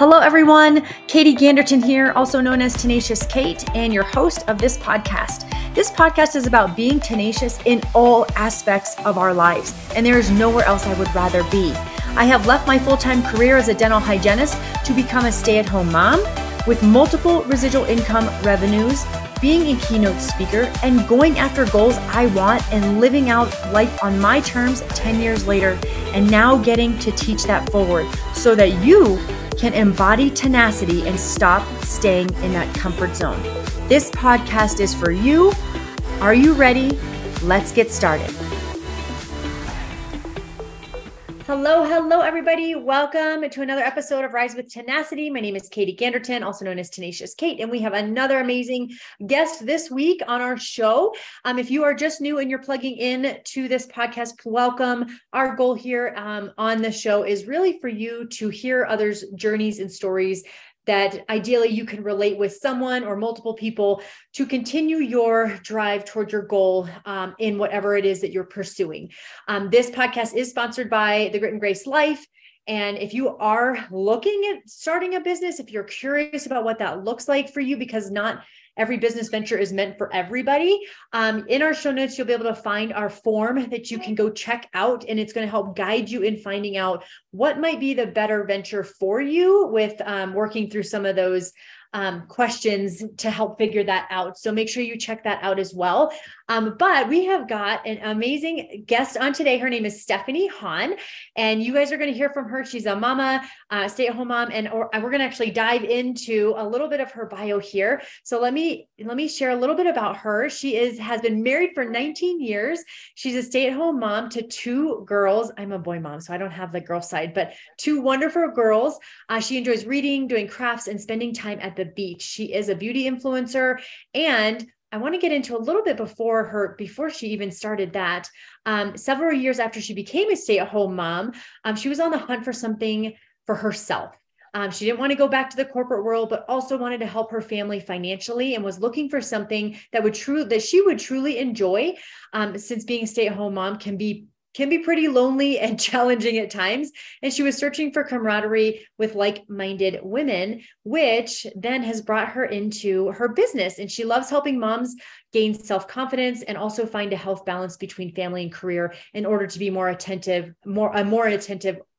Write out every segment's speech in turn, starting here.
Hello everyone, Katie Ganderton here, also known as Tenacious Kate, and your host of this podcast. This podcast is about being tenacious in all aspects of our lives, and there is nowhere else I would rather be. I have left my full-time career as a dental hygienist to become a stay-at-home mom with multiple residual income revenues, being a keynote speaker, and going after goals I want and living out life on my terms 10 years later, and now getting to teach that forward so that you can embody tenacity and stop staying in that comfort zone. This podcast is for you. Are you ready? Let's get started. Hello, everybody. Welcome to another episode of Rise with Tenacity. My name is Katie Ganderton, also known as Tenacious Kate, and we have another amazing guest this week on our show. If you are just new and you're plugging in to this podcast, welcome. Our goal here on the show is really for you to hear others' journeys and stories that ideally you can relate with someone or multiple people to continue your drive toward your goal in whatever it is that you're pursuing. This podcast is sponsored by The Grit and Grace Life. And if you are looking at starting a business, if you're curious about what that looks like for you, because not every business venture is meant for everybody. In our show notes, you'll be able to find our form that you can go check out, and it's going to help guide you in finding out what might be the better venture for you with working through some of those questions to help figure that out. So make sure you check that out as well. But we have got an amazing guest on today. Her name is Stefanie Hahn, and you guys are going to hear from her. She's a mama, stay-at-home mom, and we're going to actually dive into a little bit of her bio here. So let me share a little bit about her. She has been married for 19 years. She's a stay-at-home mom to two girls. I'm a boy mom, so I don't have the girl side, but two wonderful girls. She enjoys reading, doing crafts, and spending time at the beach. She is a beauty influencer. And I want to get into a little bit before she even started that, several years after she became a stay-at-home mom, she was on the hunt for something for herself. She didn't want to go back to the corporate world, but also wanted to help her family financially and was looking for something that she would truly enjoy. Since being a stay-at-home mom can be pretty lonely and challenging at times. And she was searching for camaraderie with like-minded women, which then has brought her into her business. And she loves helping moms gain self-confidence and also find a health balance between family and career in order to be a more attentive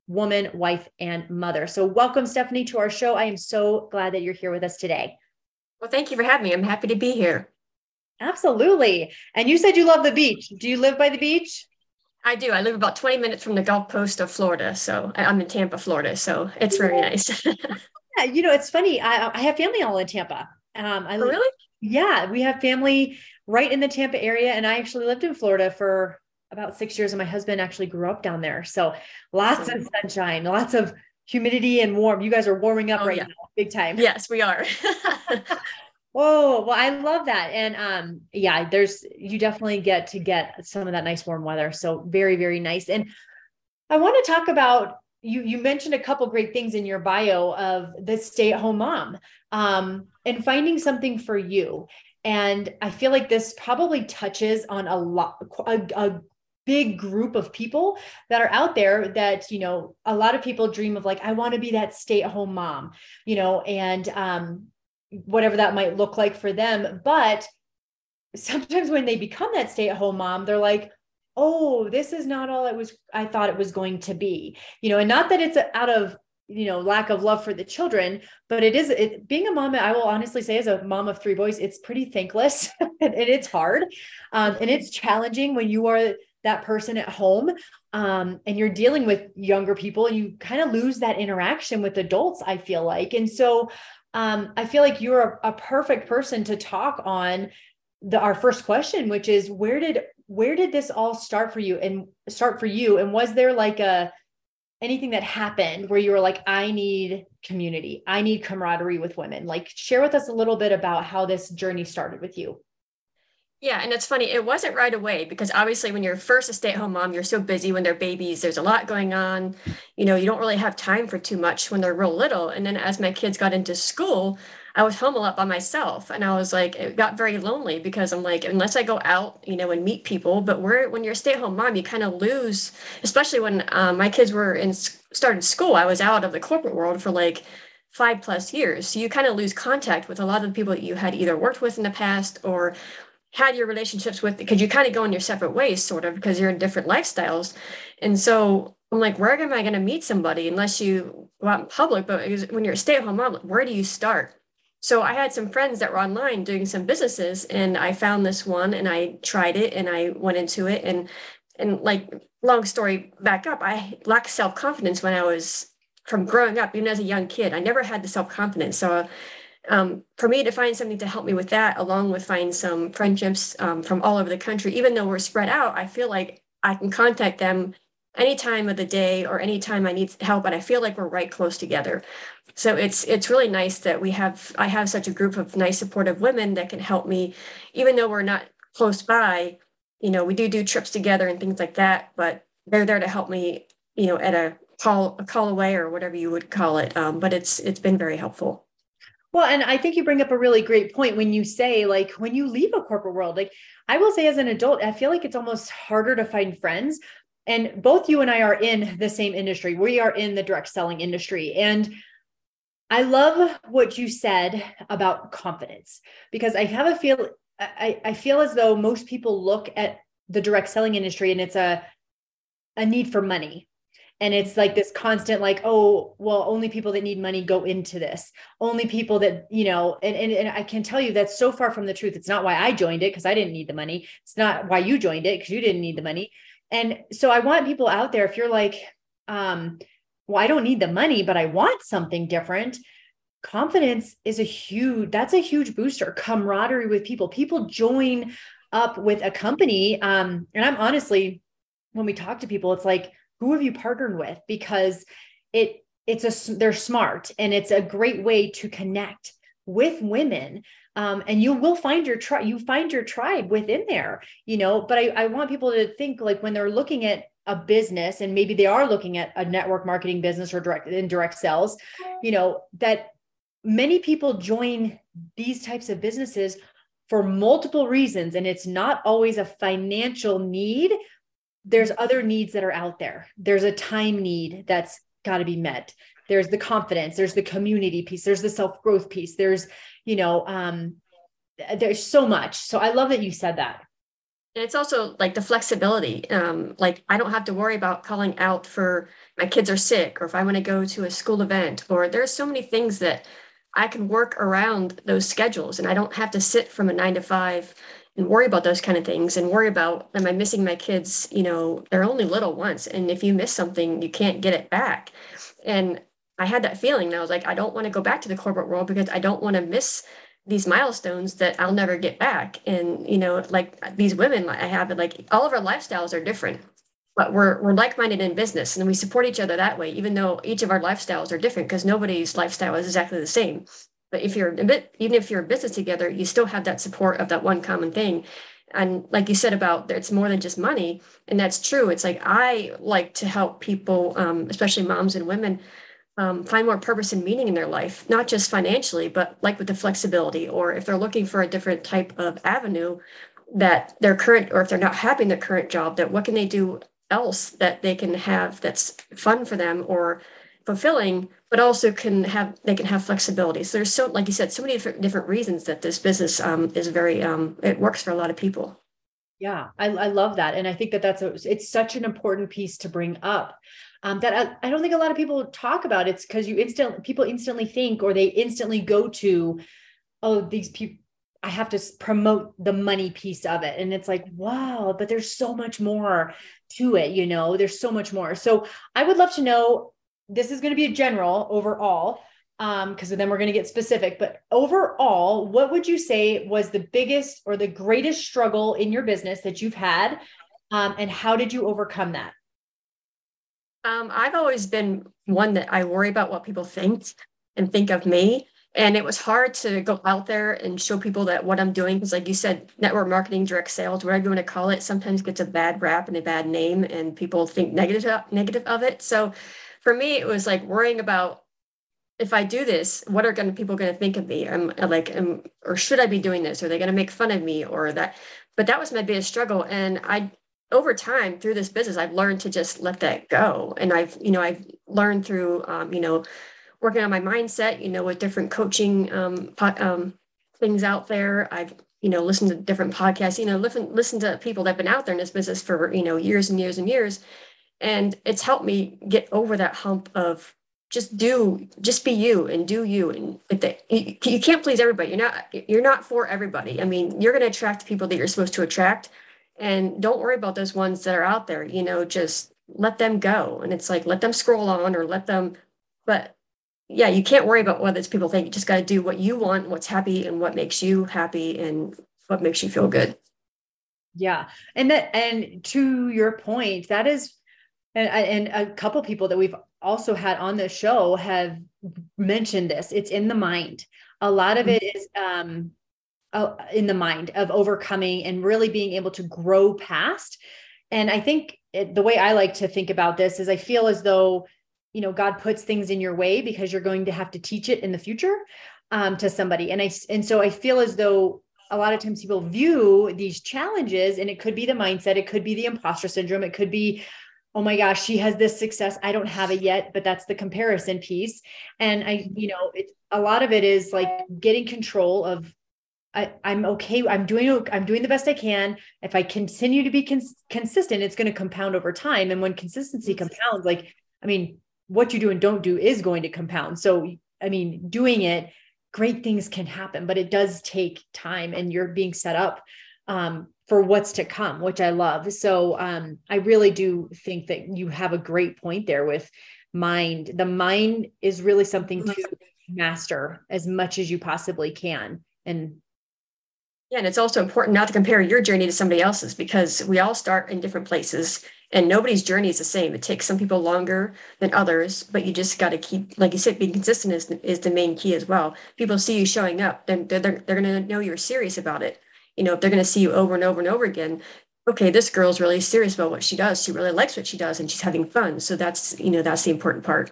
woman, wife, and mother. So welcome, Stefanie, to our show. I am so glad that you're here with us today. Well, thank you for having me. I'm happy to be here. Absolutely. And you said you love the beach. Do you live by the beach? I do. I live about 20 minutes from the Gulf Coast of Florida. So I'm in Tampa, Florida. So it's very nice. Yeah, it's funny. I have family all in Tampa. Really? Yeah. We have family right in the Tampa area. And I actually lived in Florida for about 6 years. And my husband actually grew up down there. So lots of sunshine, lots of humidity and warm. You guys are warming up now, big time. Yes, we are. Whoa. Well, I love that. And, you definitely get to get some of that nice warm weather. So very, very nice. And I want to talk about, you mentioned a couple great things in your bio of the stay-at-home mom, and finding something for you. And I feel like this probably touches on a big group of people that are out there that, a lot of people dream of I want to be that stay-at-home mom, and, whatever that might look like for them. But sometimes when they become that stay-at-home mom, they're like, oh, this is not all I thought it was going to be, and not that it's out of, lack of love for the children, but it is being a mom. I will honestly say, as a mom of three boys, it's pretty thankless and it's hard. And it's challenging when you are that person at home, and you're dealing with younger people, and you kind of lose that interaction with adults, I feel like. And so, I feel like you're a perfect person to talk on our first question, which is where did this all start for you? And was there anything that happened where you were like, I need community, I need camaraderie with women? Share with us a little bit about how this journey started with you. Yeah. And it's funny. It wasn't right away, because obviously when you're first a stay-at-home mom, you're so busy when they're babies, there's a lot going on. You don't really have time for too much when they're real little. And then as my kids got into school, I was home a lot by myself, and I was like, it got very lonely, because I'm like, unless I go out, and meet people. But when you're a stay-at-home mom, you kind of lose, especially when my kids started school, I was out of the corporate world for 5+ years. So you kind of lose contact with a lot of the people that you had either worked with in the past or had your relationships with, because you kind of go in your separate ways, sort of, because you're in different lifestyles. And so I'm like, where am I going to meet somebody unless you go out in public? But when you're a stay-at-home mom, where do you start? So I had some friends that were online doing some businesses, and I found this one and I tried it and I went into it. And like, long story back up, I lacked self-confidence when I was from growing up, even as a young kid. I never had the self-confidence. So for me to find something to help me with that, along with find some friendships from all over the country, even though we're spread out, I feel like I can contact them any time of the day or any time I need help. And I feel like we're right close together. So it's really nice that I have such a group of nice, supportive women that can help me, even though we're not close by. You know, we do trips together and things like that, but they're there to help me, you know, at a call away or whatever you would call it. But it's been very helpful. Well, and I think you bring up a really great point when you say, like, when you leave a corporate world, like I will say as an adult, I feel like it's almost harder to find friends. And both you and I are in the same industry. We are in the direct selling industry. And I love what you said about confidence, because I have a feel, I feel as though most people look at the direct selling industry and it's a need for money. And it's like this constant, like, oh, well, only people that need money go into this. Only people that, you know, and I can tell you that's so far from the truth. It's not why I joined it, because I didn't need the money. It's not why you joined it, because you didn't need the money. And so I want people out there, if you're like, well, I don't need the money, but I want something different. Confidence is that's a huge booster. Camaraderie with people. People join up with a company. And I'm honestly, when we talk to people, it's like, who have you partnered with? Because they're smart, and it's a great way to connect with women. And you will find your tribe within there, you know, but I want people to think, like, when they're looking at a business, and maybe they are looking at a network marketing business or direct sales, you know, that many people join these types of businesses for multiple reasons. And it's not always a financial need. There's other needs that are out there. There's a time need that's got to be met. There's the confidence, there's the community piece, there's the self-growth piece. There's, you know, there's so much. So I love that you said that. And it's also like the flexibility. Like, I don't have to worry about calling out for my kids are sick, or if I want to go to a school event, or there's so many things that I can work around those schedules. And I don't have to sit from a 9 to 5 and worry about those kind of things, and worry about, am I missing my kids? You know, they're only little once. And if you miss something, you can't get it back. And I had that feeling, and I was like, I don't want to go back to the corporate world, because I don't want to miss these milestones that I'll never get back. And, you know, like these women I have, like, all of our lifestyles are different, but we're like-minded in business, and we support each other that way, even though each of our lifestyles are different, because nobody's lifestyle is exactly the same. But even if you're in business together, you still have that support of that one common thing. And like you said about, it's more than just money. And that's true. It's like, I like to help people, especially moms and women, find more purpose and meaning in their life, not just financially, but like with the flexibility, or if they're looking for a different type of avenue that their current, or if they're not happy in their current job, that what can they do else that they can have that's fun for them or fulfilling, but also they can have flexibility. So there's, so like you said, so many different reasons that this business is very, it works for a lot of people. Yeah, I love that. And I think that it's such an important piece to bring up, that I don't think a lot of people talk about. It's because people instantly think, or they instantly go to, oh, these people, I have to promote the money piece of it. And it's like, wow, but there's so much more to it. You know, there's so much more. So I would love to know, this is going to be a general overall, because then we're going to get specific, but overall, what would you say was the biggest or the greatest struggle in your business that you've had? And how did you overcome that? I've always been one that I worry about what people think and think of me. And it was hard to go out there and show people that what I'm doing, because like you said, network marketing, direct sales, whatever you want to call it, sometimes gets a bad rap and a bad name, and people think negative of it. So for me, it was like worrying about, if I do this, what are people going to think of me? Or should I be doing this? Are they going to make fun of me or that? But that was my biggest struggle. And over time through this business, I've learned to just let that go. And I've learned through, working on my mindset, you know, with different coaching things out there. I've, you know, listened to different podcasts, you know, listen to people that have been out there in this business for, you know, years and years and years. And it's helped me get over that hump of just be you and do you. And if you can't please everybody. You're not for everybody. I mean, you're going to attract people that you're supposed to attract, and don't worry about those ones that are out there, you know, just let them go. And it's like, let them scroll on or let them, but yeah, you can't worry about what these people think. You just got to do what you want, what's happy and what makes you happy and what makes you feel good. Yeah. And to your point, that is, and a couple people that we've also had on the show have mentioned this. It's in the mind. A lot of it is in the mind of overcoming and really being able to grow past. And I think the way I like to think about this is I feel as though, you know, God puts things in your way because you're going to have to teach it in the future to somebody. And so I feel as though a lot of times people view these challenges, and it could be the mindset, it could be the imposter syndrome, it could be, oh my gosh, she has this success, I don't have it yet, but that's the comparison piece. And I, you know, a lot of it is like getting control of, I'm okay. I'm doing the best I can. If I continue to be consistent, it's going to compound over time. And when consistency compounds, like, I mean, what you do and don't do is going to compound. So, I mean, doing it, great things can happen, but it does take time, and you're being set up for what's to come, which I love. So I really do think that you have a great point there with mind. The mind is really something to master as much as you possibly can. And it's also important not to compare your journey to somebody else's, because we all start in different places and nobody's journey is the same. It takes some people longer than others, but you just got to keep, like you said, being consistent is the main key as well. People see you showing up, then they're going to know you're serious about it. You know, if they're going to see you over and over and over again, okay, this girl's really serious about what she does. She really likes what she does and she's having fun. So that's, you know, that's the important part.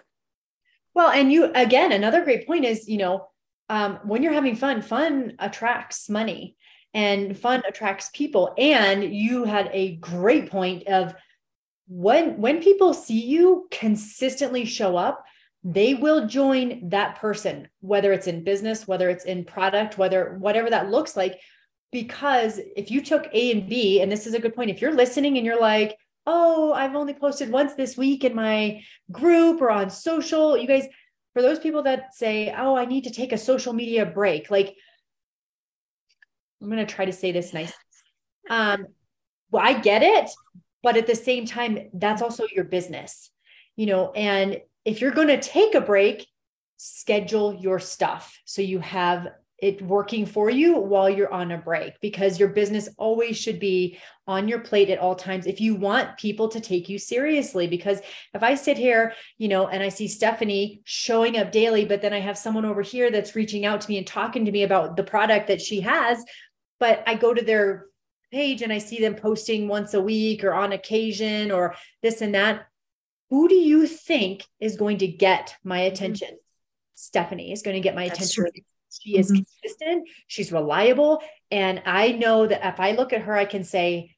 Well, and you, again, another great point is, you know, when you're having fun, fun attracts money and fun attracts people. And you had a great point of when people see you consistently show up, they will join that person, whether it's in business, whether it's in product, whatever that looks like. Because if you took A and B, and this is a good point, if you're listening and you're like, oh, I've only posted once this week in my group or on social, you guys, for those people that say, oh, I need to take a social media break. Like, I'm going to try to say this nice. Well, I get it, but at the same time, that's also your business, you know, and if you're going to take a break, schedule your stuff so you have it working for you while you're on a break, because your business always should be on your plate at all times if you want people to take you seriously. Because if I sit here, you know, and I see Stefanie showing up daily, but then I have someone over here that's reaching out to me and talking to me about the product that she has, but I go to their page and I see them posting once a week or on occasion or this and that, who do you think is going to get my attention? Mm-hmm. Stefanie is going to get my attention. True. She is consistent, she's reliable. And I know that if I look at her, I can say,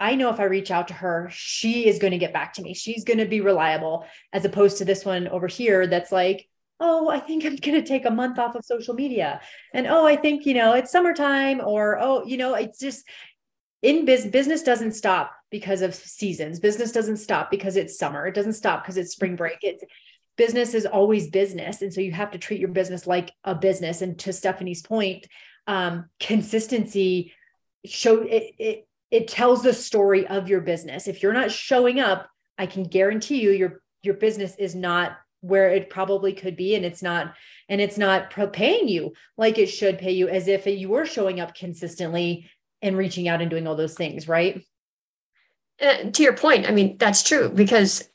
I know if I reach out to her, she is going to get back to me. She's going to be reliable, as opposed to this one over here that's like, oh, I think I'm going to take a month off of social media. And oh, I think, you know, it's summertime, or, oh, you know, it's just in business doesn't stop because of seasons. Business doesn't stop because it's summer. It doesn't stop because it's spring break. Business is always business. And so you have to treat your business like a business. And to Stefanie's point, consistency show it tells the story of your business. If you're not showing up, I can guarantee you, your business is not where it probably could be. And it's not paying you like it should pay you, as if you were showing up consistently and reaching out and doing all those things. Right. And to your point, I mean, that's true, because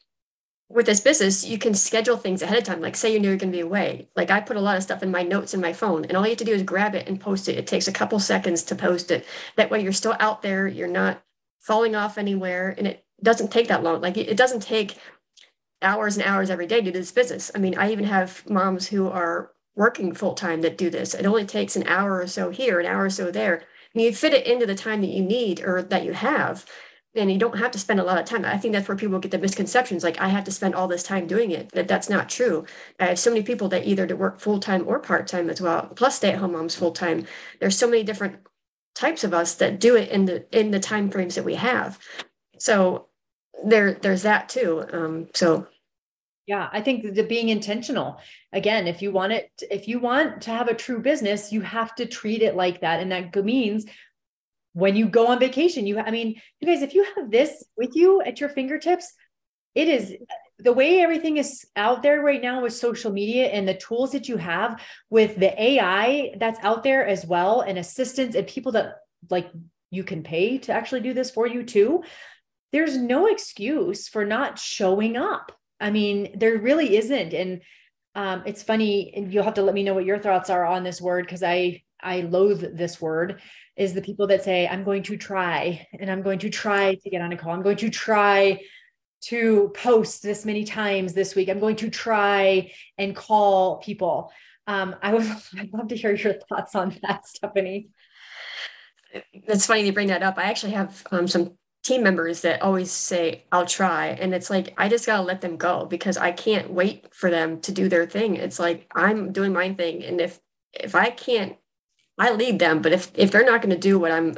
with this business, you can schedule things ahead of time. Like, say you know you're going to be away. Like, I put a lot of stuff in my notes in my phone, and all you have to do is grab it and post it. It takes a couple seconds to post it. That way you're still out there. You're not falling off anywhere. And it doesn't take that long. Like, it doesn't take hours and hours every day to do this business. I mean, I even have moms who are working full time that do this. It only takes an hour or so here, an hour or so there. And you fit it into the time that you need or that you have. and you don't have to spend a lot of time. I think that's where people get the misconceptions. Like, I have to spend all this time doing it. That's not true. I have so many people that either work full-time or part-time as well, plus stay-at-home moms full-time. There's so many different types of us that do it in the time frames that we have. So there's that too. Yeah, I think the being intentional, again, if you want to have a true business, you have to treat it like that. And that means when you go on vacation, you guys, if you have this with you at your fingertips, it is the way everything is out there right now with social media and the tools that you have with the AI that's out there as well, and assistants and people that like you can pay to actually do this for you too. There's no excuse for not showing up. I mean, there really isn't. And it's funny, and you'll have to let me know what your thoughts are on this word, because I loathe this word, is the people that say, I'm going to try, and I'm going to try to get on a call. I'm going to try to post this many times this week. I'm going to try and call people. I'd love to hear your thoughts on that, Stefanie. That's funny you bring that up. I actually have some team members that always say, I'll try. And it's like, I just got to let them go, because I can't wait for them to do their thing. It's like, I'm doing my thing. And if I can't, I lead them. But if they're not going to do what I'm,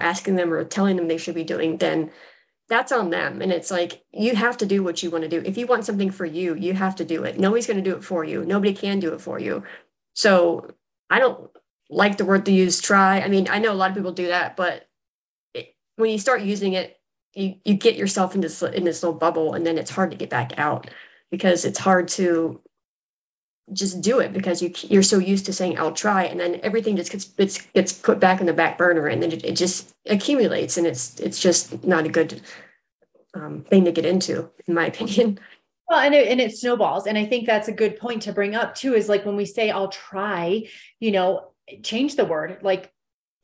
asking them or telling them they should be doing, then that's on them. And it's like, you have to do what you want to do. If you want something for you, you have to do it. Nobody's going to do it for you. Nobody can do it for you. So I don't like the word to use, try. I mean, I know a lot of people do that, but when you start using it, you get yourself in this little bubble, and then it's hard to get back out, because it's hard to just do it, because you're so used to saying, I'll try. And then everything just gets put back in the back burner, and then it just accumulates, and it's just not a good thing to get into, in my opinion. Well, and it snowballs. And I think that's a good point to bring up too, is like, when we say I'll try, change the word, like,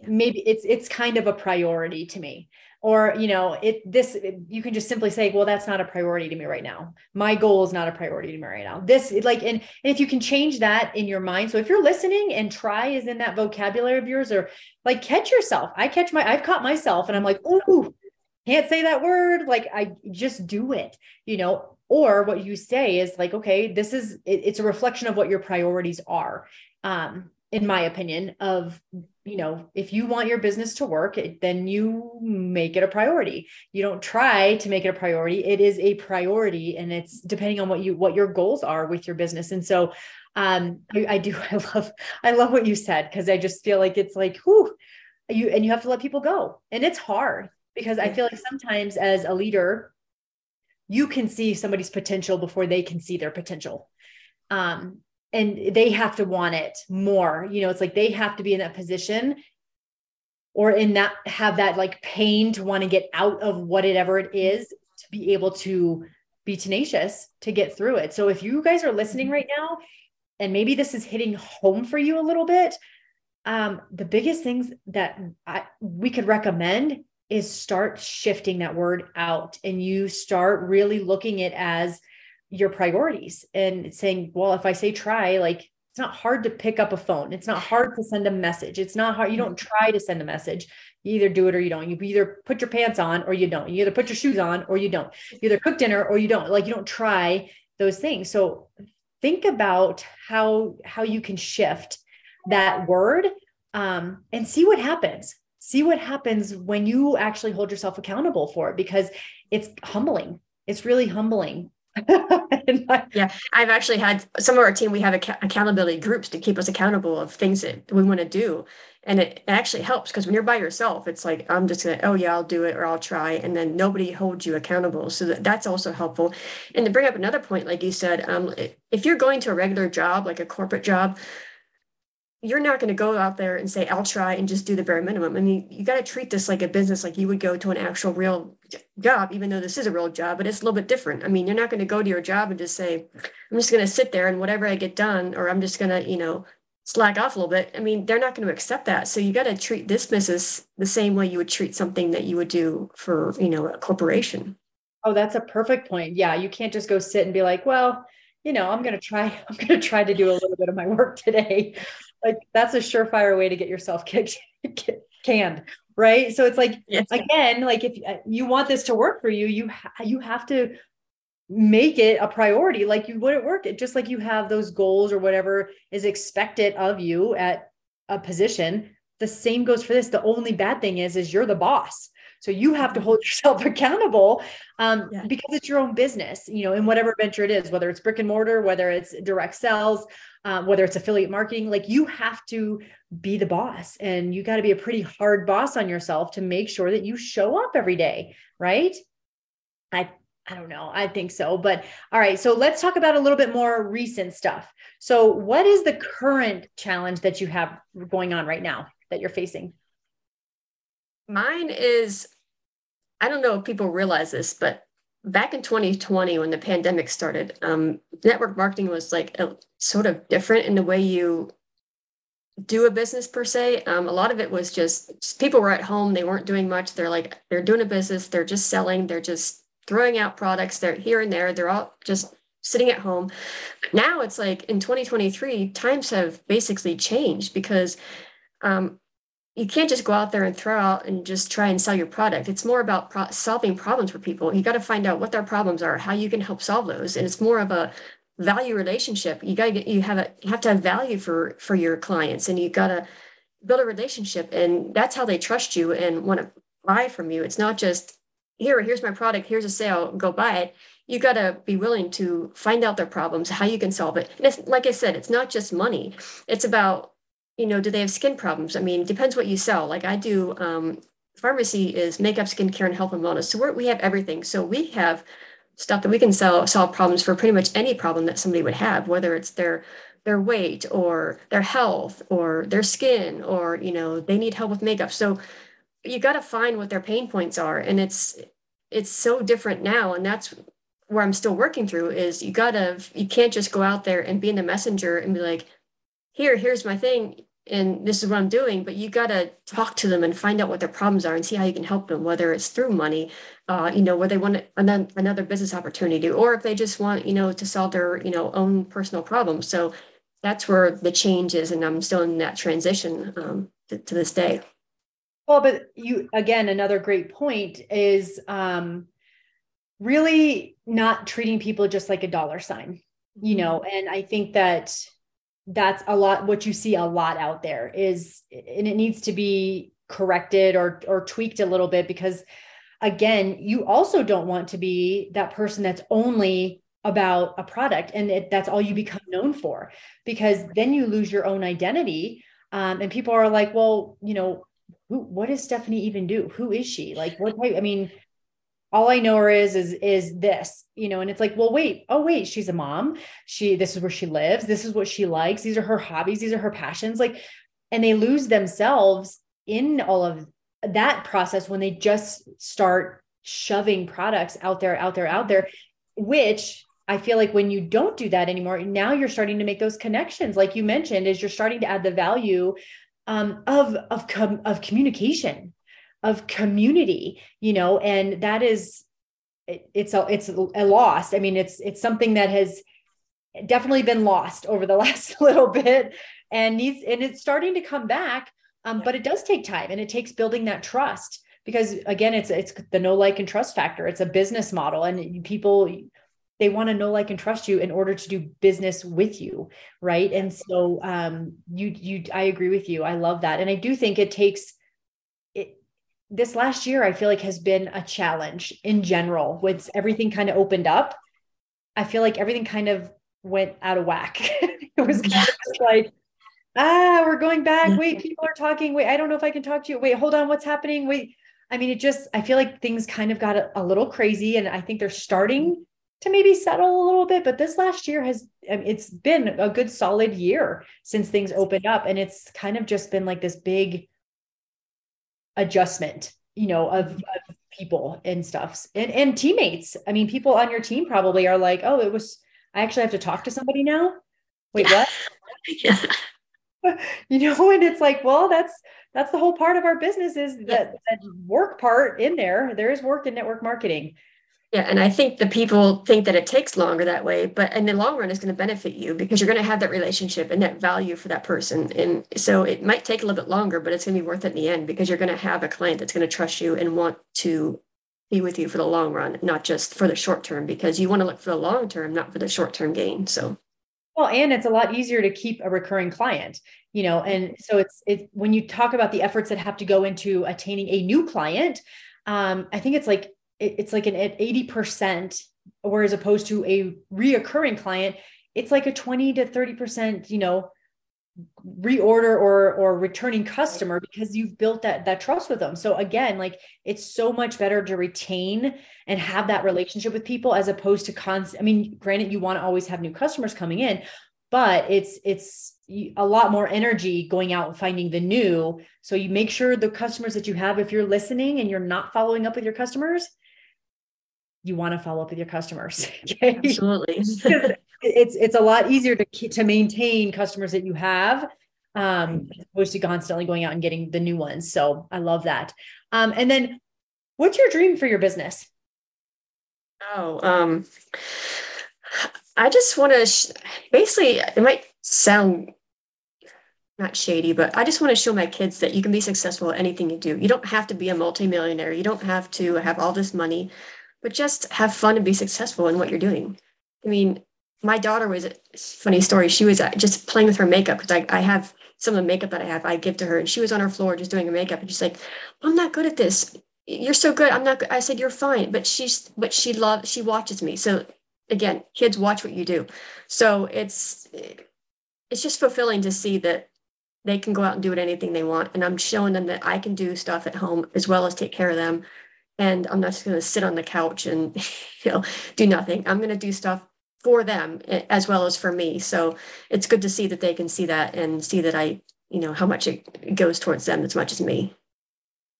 maybe it's kind of a priority to me, or, you can just simply say, well, that's not a priority to me right now. My goal is not a priority to me right now. And if you can change that in your mind. So if you're listening and try is in that vocabulary of yours, or like, catch yourself. I've caught myself, and I'm like, ooh, can't say that word. Like, I just do it, or what you say is like, okay, it's a reflection of what your priorities are. In my opinion, of, if you want your business to work, then you make it a priority. You don't try to make it a priority. It is a priority, and it's depending on what your goals are with your business. And so I love what you said, because I just feel like it's like, whew, you have to let people go. And it's hard, because I feel like sometimes as a leader, you can see somebody's potential before they can see their potential. And they have to want it more, it's like they have to be in that position, or have that like pain to want to get out of whatever it is, to be able to be tenacious to get through it. So if you guys are listening right now, and maybe this is hitting home for you a little bit, the biggest things that we could recommend is start shifting that word out, and you start really looking at it as your priorities, and saying, well, if I say try, like, it's not hard to pick up a phone. It's not hard to send a message. It's not hard. You don't try to send a message. You either do it or you don't. You either put your pants on or you don't. You either put your shoes on or you don't. You either cook dinner or you don't. Like, you don't try those things. So think about how you can shift that word and see what happens. See what happens when you actually hold yourself accountable for it, because it's humbling. It's really humbling. Yeah, I've actually had some of our team, we have accountability groups to keep us accountable of things that we want to do. And it actually helps, because when you're by yourself, it's like, I'm just going to, oh yeah, I'll do it, or I'll try. And then nobody holds you accountable. So that's also helpful. And to bring up another point, like you said, if you're going to a regular job, like a corporate job, you're not going to go out there and say, I'll try and just do the bare minimum. I mean, you got to treat this like a business, like you would go to an actual real job, even though this is a real job, but it's a little bit different. I mean, you're not going to go to your job and just say, I'm just going to sit there and whatever I get done, or I'm just going to, slack off a little bit. I mean, they're not going to accept that. So you got to treat this business the same way you would treat something that you would do for, a corporation. Oh, that's a perfect point. Yeah. You can't just go sit and be like, well, I'm going to try to do a little bit of my work today. Like, that's a surefire way to get yourself kicked canned, right? So it's like, yes, again, like if you want this to work for you, you have to make it a priority. Like you wouldn't work it, just like you have those goals or whatever is expected of you at a position. The same goes for this. The only bad thing is you're the boss. So you have to hold yourself accountable because it's your own business, you know, in whatever venture it is, whether it's brick and mortar, whether it's direct sales, whether it's affiliate marketing, like you have to be the boss, and you got to be a pretty hard boss on yourself to make sure that you show up every day. Right. I don't know. I think so. But all right. So let's talk about a little bit more recent stuff. So what is the current challenge that you have going on right now that you're facing? Mine is, I don't know if people realize this, but back in 2020, when the pandemic started, network marketing was like sort of different in the way you do a business per se. A lot of it was just people were at home. They weren't doing much. They're doing a business. They're just selling. They're just throwing out products. They're here and there. They're all just sitting at home. Now it's like in 2023, times have basically changed because, you can't just go out there and throw out and just try and sell your product. It's more about solving problems for people. You got to find out what their problems are, how you can help solve those. And it's more of a value relationship. You have to have value for your clients, and you got to build a relationship, and that's how they trust you and want to buy from you. It's not just here's my product, here's a sale, go buy it. You got to be willing to find out their problems, how you can solve it. And it's, like I said, it's not just money. It's about, you know, do they have skin problems? I mean, depends what you sell. Like I do, pharmacy is makeup, skincare, and health and wellness. So we have everything. So we have stuff that we can sell, solve problems for pretty much any problem that somebody would have, whether it's their weight or their health or their skin, or, you know, they need help with makeup. So you got to find what their pain points are. And it's so different now. And that's where I'm still working through is you can't just go out there and be in the messenger and be like, here's my thing, and this is what I'm doing, but you got to talk to them and find out what their problems are and see how you can help them, whether it's through money, whether they want another business opportunity, or if they just want, to solve their, own personal problems. So that's where the change is. And I'm still in that transition to this day. Well, but another great point is really not treating people just like a dollar sign, and I think that's a lot, what you see a lot out there is, and it needs to be corrected or tweaked a little bit, because again, you also don't want to be that person that's only about a product and that's all you become known for, because then you lose your own identity. And people are like, well, what does Stefanie even do? Who is she? Like, all I know her is this, and it's like, well, wait, she's a mom. This is where she lives. This is what she likes. These are her hobbies. These are her passions. Like, and they lose themselves in all of that process when they just start shoving products out there, which I feel like when you don't do that anymore, now you're starting to make those connections. Like you mentioned, is you're starting to add the value, of communication, of community, and that is, it's a loss. I mean, it's something that has definitely been lost over the last little bit and it's starting to come back. But it does take time, and it takes building that trust, because again, it's the know, like, and trust factor. It's a business model, and people, they want to know, like, and trust you in order to do business with you. Right. And so, I agree with you. I love that. And I do think it takes, this last year, I feel like has been a challenge in general. With everything kind of opened up, I feel like everything kind of went out of whack. It was kind of like, we're going back. Wait, people are talking. Wait, I don't know if I can talk to you. Wait, hold on. What's happening? Wait. I mean, I feel like things kind of got a little crazy, and I think they're starting to maybe settle a little bit, but this last year it's been a good solid year since things opened up. And it's kind of just been like this big adjustment, of people and stuff and teammates. I mean, people on your team probably are like, oh, I actually have to talk to somebody now. Wait, what? And it's like, well, that's the whole part of our business is that work part in there. There is work in network marketing. Yeah. And I think the people think that it takes longer that way, but in the long run, it's going to benefit you because you're going to have that relationship and that value for that person. And so it might take a little bit longer, but it's going to be worth it in the end because you're going to have a client that's going to trust you and want to be with you for the long run, not just for the short term, because you want to look for the long term, not for the short term gain. So. Well, and it's a lot easier to keep a recurring client, you know, and so it's when you talk about the efforts that have to go into attaining a new client, I think it's like an 80%, or as opposed to a reoccurring client, it's like a 20 to 30%, you know, reorder or returning customer because you've built that trust with them. So again, like it's so much better to retain and have that relationship with people as opposed to I mean, granted, you want to always have new customers coming in, but it's a lot more energy going out and finding the new. So you make sure the customers that you have, if you're listening and you're not following up with your customers, you want to follow up with your customers. Okay? Absolutely. It's a lot easier to maintain customers that you have, as opposed to constantly going out and getting the new ones. So I love that. And then what's your dream for your business? Oh, I just want to basically, it might sound not shady, but I just want to show my kids that you can be successful at anything you do. You don't have to be a multimillionaire. You don't have to have all this money, but just have fun and be successful in what you're doing. I mean, my daughter was a funny story. She was just playing with her makeup because I have some of the makeup that I give to her, and she was on her floor just doing her makeup, and she's like, "I'm not good at this. You're so good. I'm not good." I said, "You're fine," but she watches me. So again, kids watch what you do. So it's just fulfilling to see that they can go out and do anything they want, and I'm showing them that I can do stuff at home as well as take care of them, and I'm not just going to sit on the couch and do nothing. I'm going to do stuff for them as well as for me. So it's good to see that they can see that and see that I how much it goes towards them as much as me.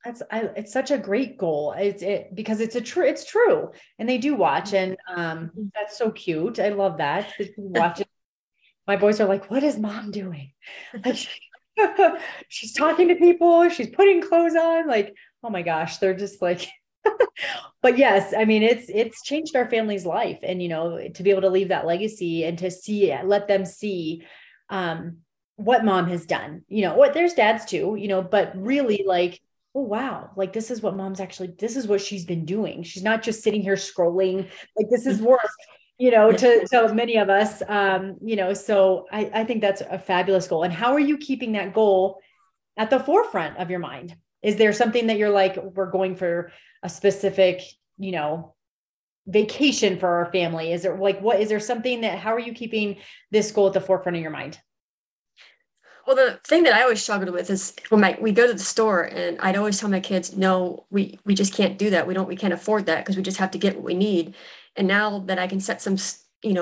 It's such a great goal. Because it's true. And they do watch, and that's so cute. I love that. Watch it. My boys are like, "What is mom doing?" Like she's talking to people. She's putting clothes on. Like, oh my gosh, they're just like, but yes, I mean, it's changed our family's life, and, to be able to leave that legacy and to let them see, what mom has done, what there's dads too, but really like, oh, wow. Like, this is what mom's this is what she's been doing. She's not just sitting here scrolling. Like, this is work, to many of us, so I think that's a fabulous goal. And how are you keeping that goal at the forefront of your mind? Is there something that you're like, we're going for a specific, vacation for our family? Is there how are you keeping this goal at the forefront of your mind? Well, the thing that I always struggled with is when we go to the store, and I'd always tell my kids, no, we just can't do that. We can't afford that because we just have to get what we need. And now that I can set some,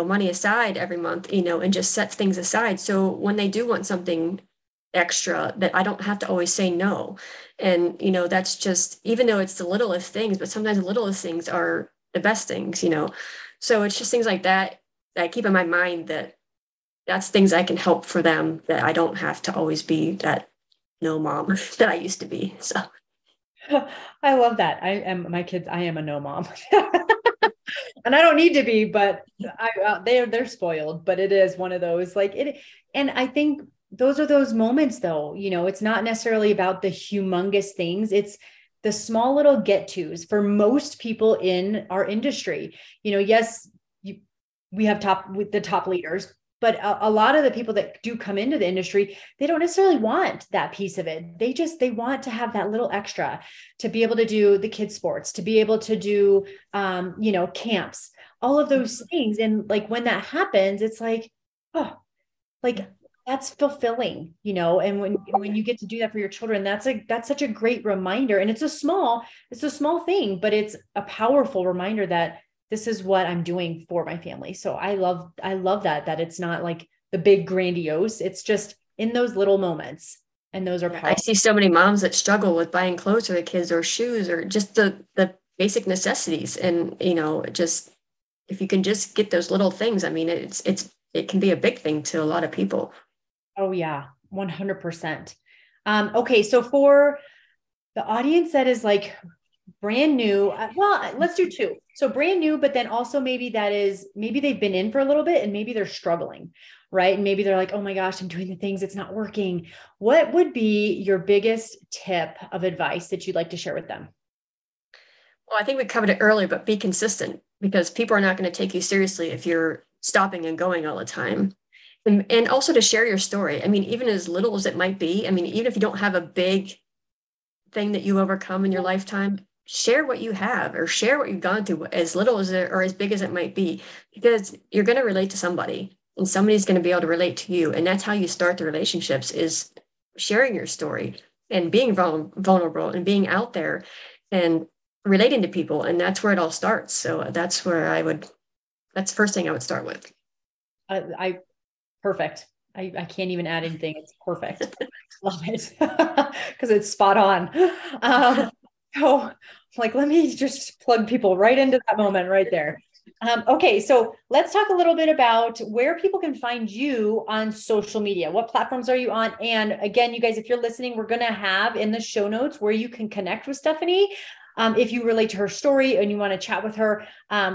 money aside every month, and just set things aside. So when they do want something extra, that I don't have to always say no. And, that's just, even though it's the littlest things, but sometimes the littlest things are the best things, so it's just things like that that I keep in my mind, that that's things I can help for them, that I don't have to always be that no mom that I used to be. So I love that. I am a no mom. And I don't need to be, but they're spoiled, but it is one of those and I think those are those moments though, it's not necessarily about the humongous things. It's the small little get-tos for most people in our industry. Yes, we have the top leaders, but a lot of the people that do come into the industry, they don't necessarily want that piece of it. They want to have that little extra, to be able to do the kids sports, to be able to do, camps, all of those things. And when that happens, it's like, oh, that's fulfilling, and when you get to do that for your children, that's such a great reminder. And it's a small thing, but it's a powerful reminder that this is what I'm doing for my family. So I love that it's not like the big grandiose, it's just in those little moments. And those are powerful. I see so many moms that struggle with buying clothes for the kids or shoes or just the basic necessities. And, just, if you can just get those little things, I mean, it can be a big thing to a lot of people. Oh yeah. 100%. Okay. So for the audience that is like, brand new. Well, let's do two. So brand new, but then also maybe that is, maybe they've been in for a little bit and maybe they're struggling, right? And maybe they're like, oh my gosh, I'm doing the things, it's not working. What would be your biggest tip of advice that you'd like to share with them? Well, I think we covered it earlier, but be consistent, because people are not going to take you seriously if you're stopping and going all the time. And also to share your story. I mean, even as little as it might be, I mean, even if you don't have a big thing that you overcome in your lifetime, share what you have or share what you've gone through, as little as it or as big as it might be, because you're going to relate to somebody and somebody's going to be able to relate to you. And that's how you start the relationships, is sharing your story and being vulnerable and being out there and relating to people. And that's where it all starts. So that's where that's the first thing I would start with. Perfect. I can't even add anything. It's perfect. Love it. Cause it's spot on. So like, let me just plug people right into that moment right there. Okay. So let's talk a little bit about where people can find you on social media. What platforms are you on? And again, you guys, if you're listening, we're going to have in the show notes where you can connect with Stefanie. If you relate to her story and you want to chat with her,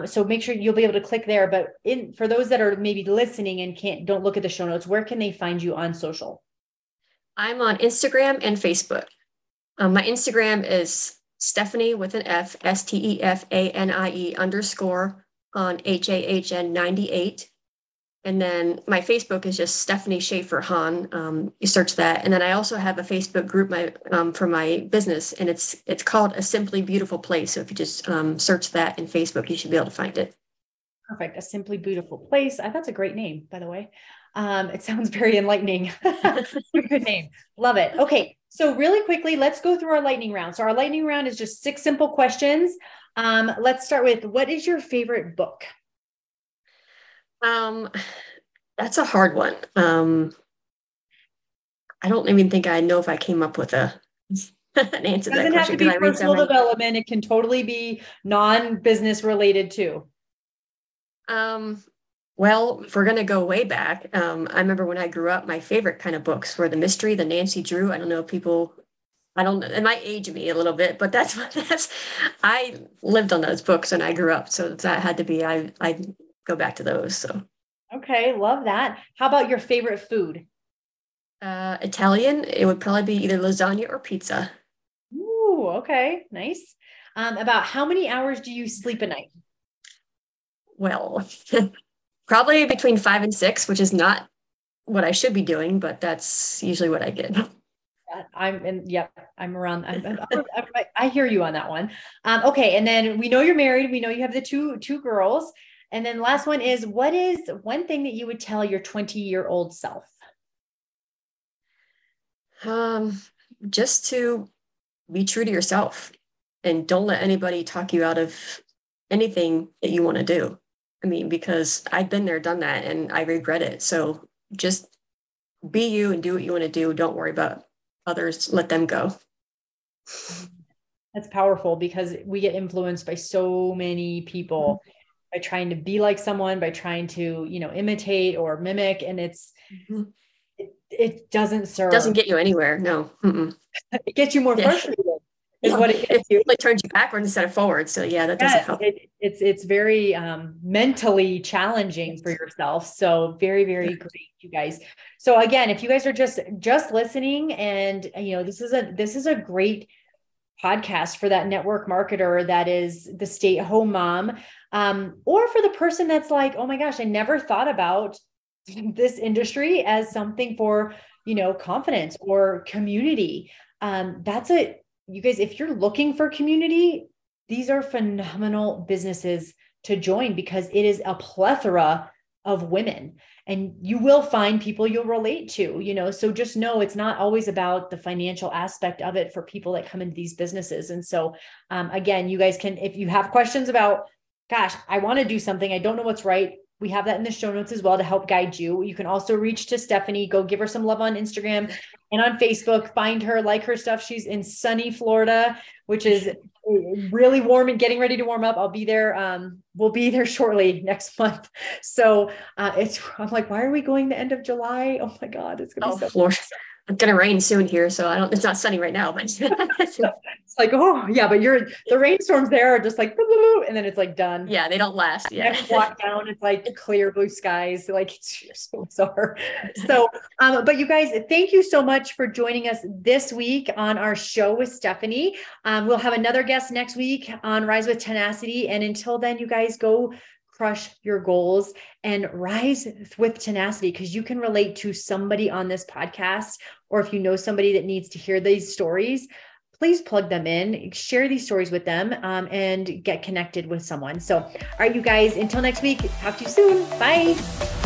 so make sure you'll be able to click there. But for those that are maybe listening and don't look at the show notes, where can they find you on social? I'm on Instagram and Facebook. My Instagram is Stefanie with an F, STEFANIE_HAHN98. And then my Facebook is just Stefanie Shaffer Hahn. You search that. And then I also have a Facebook group for my business, and it's called A Simply Beautiful Place. So if you just search that in Facebook, you should be able to find it. Perfect. A Simply Beautiful Place. That's a great name, by the way. It sounds very enlightening. Good name. Love it. Okay. So really quickly, let's go through our lightning round. So our lightning round is just 6 simple questions. Let's start with, what is your favorite book? That's a hard one. I don't even think I know if I came up with an answer to that question. It doesn't have to be personal development. It can totally be non-business related too. Well, if we're going to go way back, I remember when I grew up, my favorite kind of books were the mystery, the Nancy Drew. I don't know if people, it might age me a little bit, but I lived on those books when I grew up. So that had to be, I go back to those. So. Okay. Love that. How about your favorite food? Italian. It would probably be either lasagna or pizza. Ooh. Okay. Nice. About how many hours do you sleep a night? Well, probably between 5 and 6, which is not what I should be doing, but that's usually what I get. I hear you on that one. Okay. And then we know you're married. We know you have the two girls. And then last one is, what is one thing that you would tell your 20-year-old self? Just to be true to yourself and don't let anybody talk you out of anything that you want to do. I mean, because I've been there, done that, and I regret it. So just be you and do what you want to do. Don't worry about others. Let them go. That's powerful, because we get influenced by so many people. By trying to be like someone, by trying to, imitate or mimic. And it doesn't serve. It doesn't get you anywhere. No. Mm-mm. It gets you more frustrated is what it gets you. It really turns you backwards instead of forward. So that doesn't help. It's very mentally challenging for yourself. So very, very great, you guys. So again, if you guys are just listening, and this is a great podcast for that network marketer that is the stay-at-home mom, or for the person that's like, oh my gosh, I never thought about this industry as something for, confidence or community. You guys, if you're looking for community, these are phenomenal businesses to join, because it is a plethora of women, and you will find people you'll relate to, so just know it's not always about the financial aspect of it for people that come into these businesses. And so, again, you guys can, if you have questions about, gosh, I want to do something, I don't know what's right, we have that in the show notes as well to help guide you. You can also reach to Stefanie, go give her some love on Instagram and on Facebook, find her, like her stuff. She's in sunny Florida, which is really warm and getting ready to warm up. I'll be there. We'll be there shortly next month. So I'm like, why are we going the end of July? Oh my God, it's going to be so Florida. It's gonna rain soon here, so I don't. It's not sunny right now, but it's like, oh yeah, but the rainstorms there are just like, blah, blah, blah, and then it's like done. Yeah, they don't last. Yeah, next walk down, it's like clear blue skies. Like it's so bizarre. So, but you guys, thank you so much for joining us this week on our show with Stefanie. We'll have another guest next week on Rise with Tenacity, and until then, you guys go crush your goals and rise with tenacity, because you can relate to somebody on this podcast, or if you know somebody that needs to hear these stories, please plug them in, share these stories with them, and get connected with someone. So, all right, you guys, until next week, talk to you soon. Bye.